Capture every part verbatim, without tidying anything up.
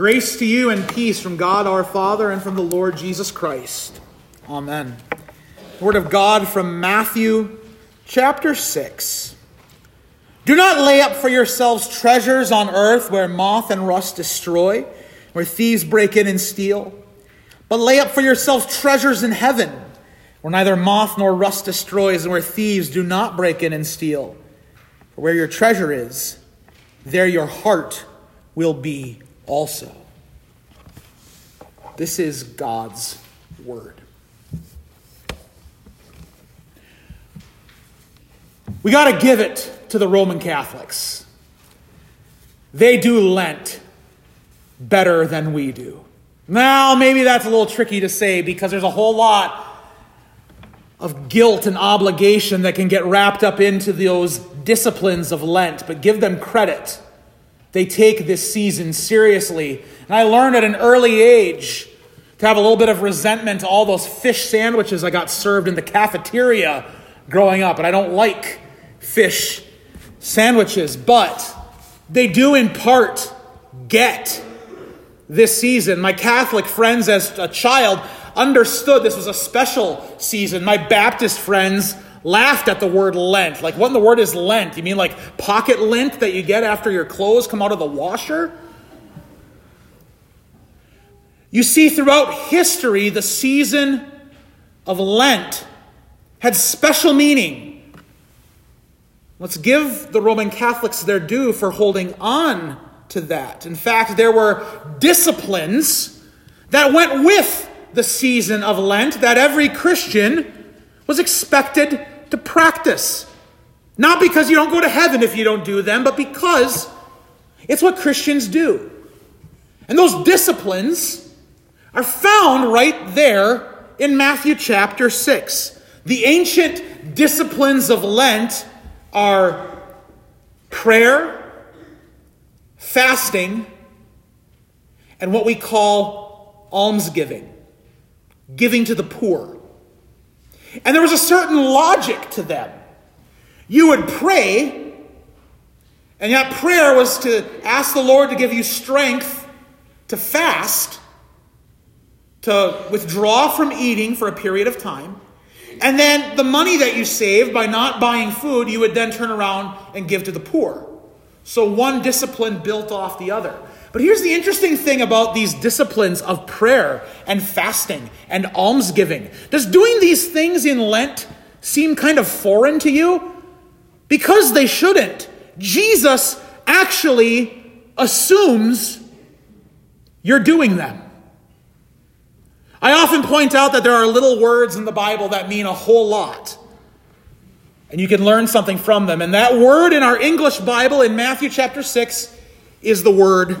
Grace to you and peace from God our Father and from the Lord Jesus Christ. Amen. The word of God from Matthew chapter six. Do not lay up for yourselves treasures on earth where moth and rust destroy, where thieves break in and steal. But lay up for yourselves treasures in heaven, where neither moth nor rust destroys, and where thieves do not break in and steal. For where your treasure is, there your heart will be also. This is God's word. We got to give it to the Roman Catholics. They do Lent better than we do. Now, maybe that's a little tricky to say because there's a whole lot of guilt and obligation that can get wrapped up into those disciplines of Lent, but give them credit. They take this season seriously. And I learned at an early age to have a little bit of resentment to all those fish sandwiches I got served in the cafeteria growing up. And I don't like fish sandwiches, but they do in part get this season. My Catholic friends as a child understood this was a special season. My Baptist friends laughed at the word Lent. Like, what in the world is Lent? You mean like pocket lint that you get after your clothes come out of the washer? You see, throughout history, the season of Lent had special meaning. Let's give the Roman Catholics their due for holding on to that. In fact, there were disciplines that went with the season of Lent that every Christian was expected to practice. Not because you don't go to heaven if you don't do them, but because it's what Christians do. And those disciplines are found right there in Matthew chapter six. The ancient disciplines of Lent are prayer, fasting, and what we call almsgiving, giving to the poor. And there was a certain logic to them. You would pray, and that prayer was to ask the Lord to give you strength to fast, to withdraw from eating for a period of time. And then the money that you saved by not buying food, you would then turn around and give to the poor. So one discipline built off the other. But here's the interesting thing about these disciplines of prayer and fasting and almsgiving. Does doing these things in Lent seem kind of foreign to you? Because they shouldn't. Jesus actually assumes you're doing them. I often point out that there are little words in the Bible that mean a whole lot. And you can learn something from them. And that word in our English Bible in Matthew chapter six is the word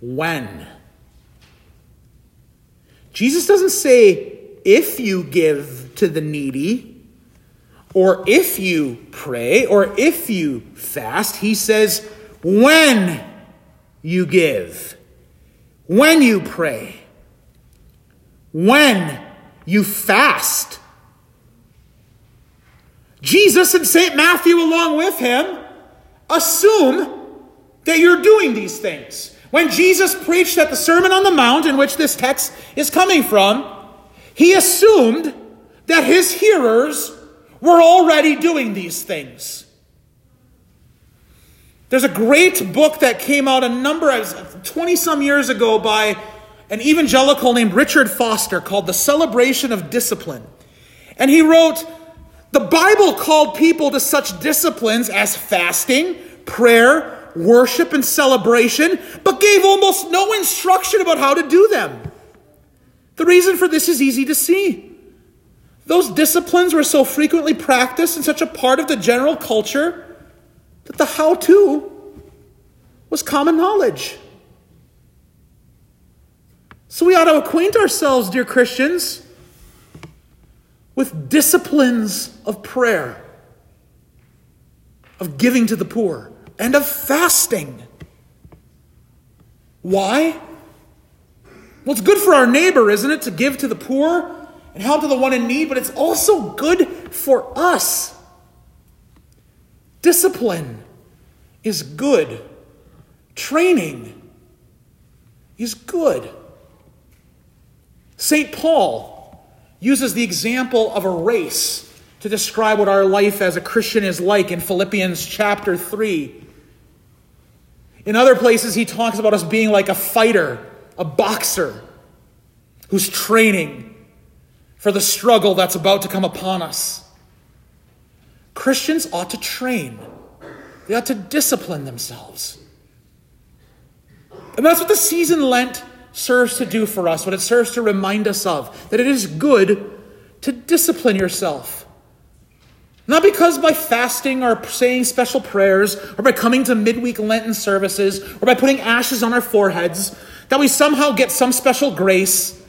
when. Jesus doesn't say, if you give to the needy, or if you pray, or if you fast. He says, when you give, when you pray, when you fast. Jesus and Saint Matthew, along with him, assume that you're doing these things. When Jesus preached at the Sermon on the Mount, in which this text is coming from, he assumed that his hearers were already doing these things. There's a great book that came out a number of twenty-some years ago by an evangelical named Richard Foster called The Celebration of Discipline. And he wrote, the Bible called people to such disciplines as fasting, prayer, worship and celebration, but gave almost no instruction about how to do them. The reason for this is easy to see. Those disciplines were so frequently practiced and such a part of the general culture that the how-to was common knowledge. So we ought to acquaint ourselves, dear Christians, with disciplines of prayer, of giving to the poor, and of fasting. Why? Well, it's good for our neighbor, isn't it, to give to the poor and help to the one in need, but it's also good for us. Discipline is good training is good. Saint Paul uses the example of a race to describe what our life as a Christian is like in Philippians chapter three. In other places, he talks about us being like a fighter, a boxer, who's training for the struggle that's about to come upon us. Christians ought to train. They ought to discipline themselves. And that's what the season Lent serves to do for us, what it serves to remind us of, that it is good to discipline yourself. Not because by fasting or saying special prayers or by coming to midweek Lenten services or by putting ashes on our foreheads that we somehow get some special grace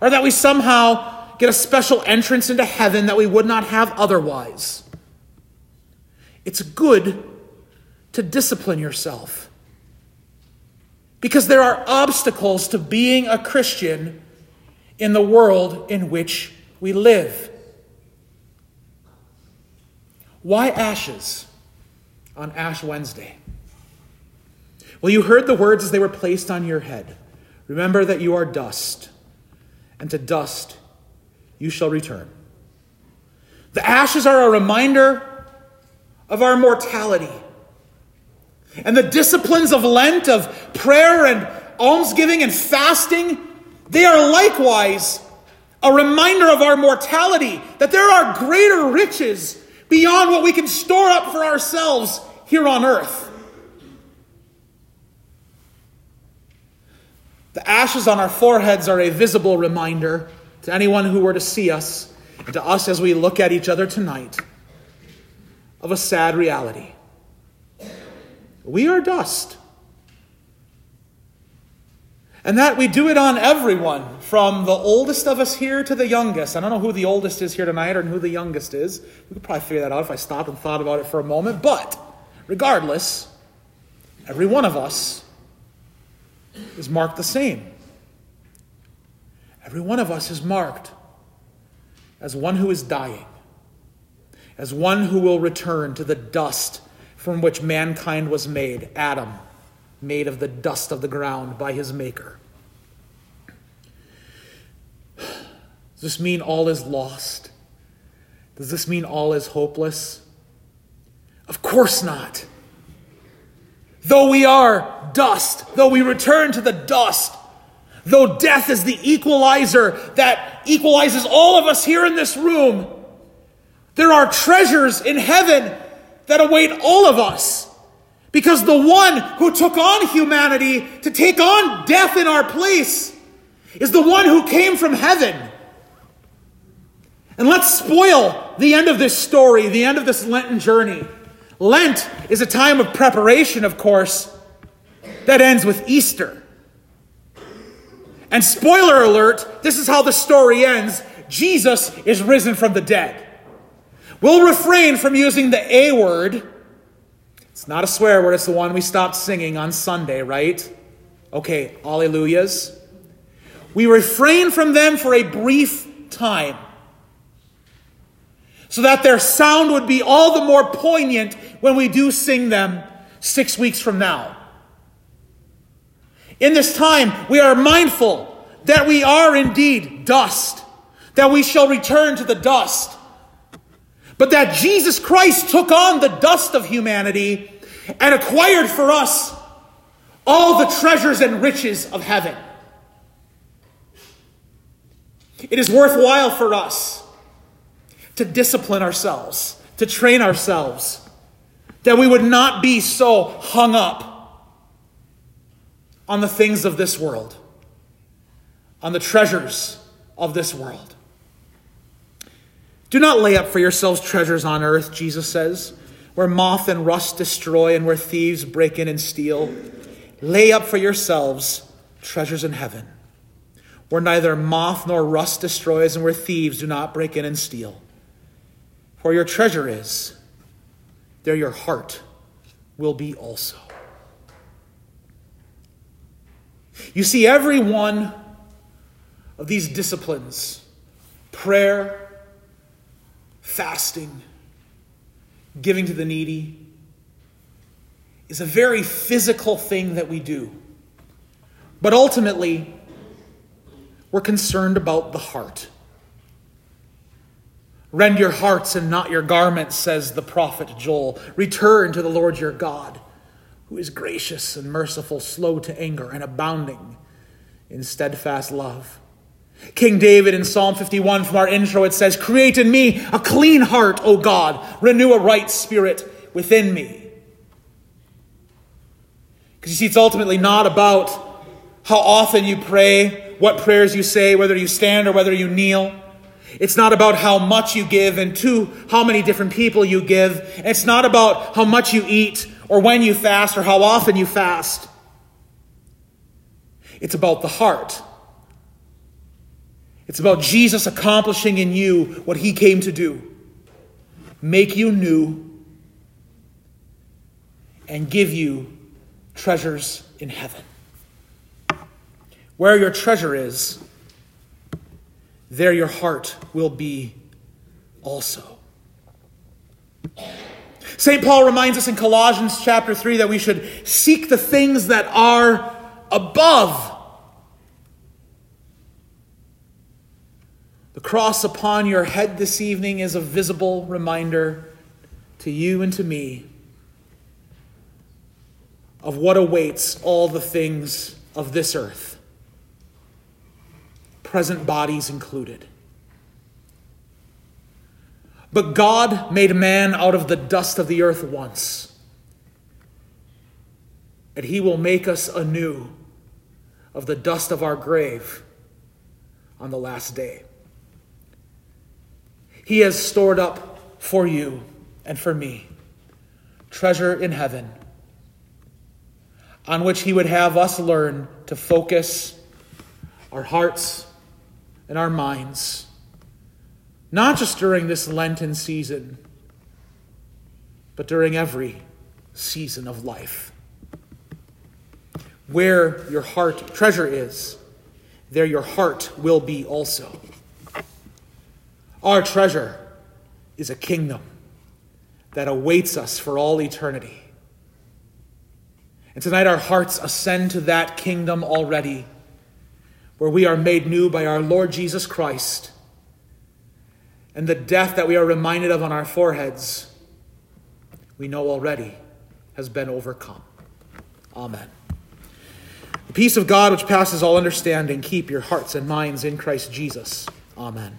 or that we somehow get a special entrance into heaven that we would not have otherwise. It's good to discipline yourself because there are obstacles to being a Christian in the world in which we live. Why ashes on Ash Wednesday? Well, you heard the words as they were placed on your head. Remember that you are dust, and to dust you shall return. The ashes are a reminder of our mortality. And the disciplines of Lent, of prayer and almsgiving and fasting, they are likewise a reminder of our mortality, that there are greater riches beyond what we can store up for ourselves here on earth. The ashes on our foreheads are a visible reminder to anyone who were to see us, and to us as we look at each other tonight, of a sad reality. We are dust. And that we do it on everyone, from the oldest of us here to the youngest. I don't know who the oldest is here tonight or who the youngest is. We could probably figure that out if I stopped and thought about it for a moment. But regardless, every one of us is marked the same. Every one of us is marked as one who is dying, as one who will return to the dust from which mankind was made, Adam, made of the dust of the ground by his maker. Does this mean all is lost? Does this mean all is hopeless? Of course not. Though we are dust, though we return to the dust, though death is the equalizer that equalizes all of us here in this room, there are treasures in heaven that await all of us. Because the one who took on humanity to take on death in our place is the one who came from heaven. And let's spoil the end of this story, the end of this Lenten journey. Lent is a time of preparation, of course, that ends with Easter. And spoiler alert, this is how the story ends. Jesus is risen from the dead. We'll refrain from using the A word. It's not a swear word. It's the one we stopped singing on Sunday, right? Okay, Alleluias. We refrain from them for a brief time so that their sound would be all the more poignant when we do sing them six weeks from now. In this time, we are mindful that we are indeed dust, that we shall return to the dust, but that Jesus Christ took on the dust of humanity and acquired for us all the treasures and riches of heaven. It is worthwhile for us to discipline ourselves, to train ourselves, that we would not be so hung up on the things of this world, on the treasures of this world. Do not lay up for yourselves treasures on earth, Jesus says, where moth and rust destroy and where thieves break in and steal. Lay up for yourselves treasures in heaven, where neither moth nor rust destroys and where thieves do not break in and steal. For where your treasure is, there your heart will be also. You see, every one of these disciplines, prayer, fasting, giving to the needy, is a very physical thing that we do. But ultimately, we're concerned about the heart. Rend your hearts and not your garments, says the prophet Joel. Return to the Lord your God, who is gracious and merciful, slow to anger, and abounding in steadfast love. King David in Psalm fifty-one, from our intro, it says, "Create in me a clean heart, O God. Renew a right spirit within me." Because you see, it's ultimately not about how often you pray, what prayers you say, whether you stand or whether you kneel. It's not about how much you give and to how many different people you give. It's not about how much you eat or when you fast or how often you fast. It's about the heart. It's about Jesus accomplishing in you what he came to do. Make you new and give you treasures in heaven. Where your treasure is, there your heart will be also. Saint Paul reminds us in Colossians chapter three that we should seek the things that are above. The cross upon your head this evening is a visible reminder to you and to me of what awaits all the things of this earth, present bodies included. But God made man out of the dust of the earth once, and he will make us anew of the dust of our grave on the last day. He has stored up for you and for me treasure in heaven, on which he would have us learn to focus our hearts and our minds, not just during this Lenten season, but during every season of life. Where your heart treasure is, there your heart will be also. Our treasure is a kingdom that awaits us for all eternity. And tonight our hearts ascend to that kingdom already, where we are made new by our Lord Jesus Christ. And the death that we are reminded of on our foreheads, we know already has been overcome. Amen. The peace of God, which passes all understanding, keep your hearts and minds in Christ Jesus. Amen.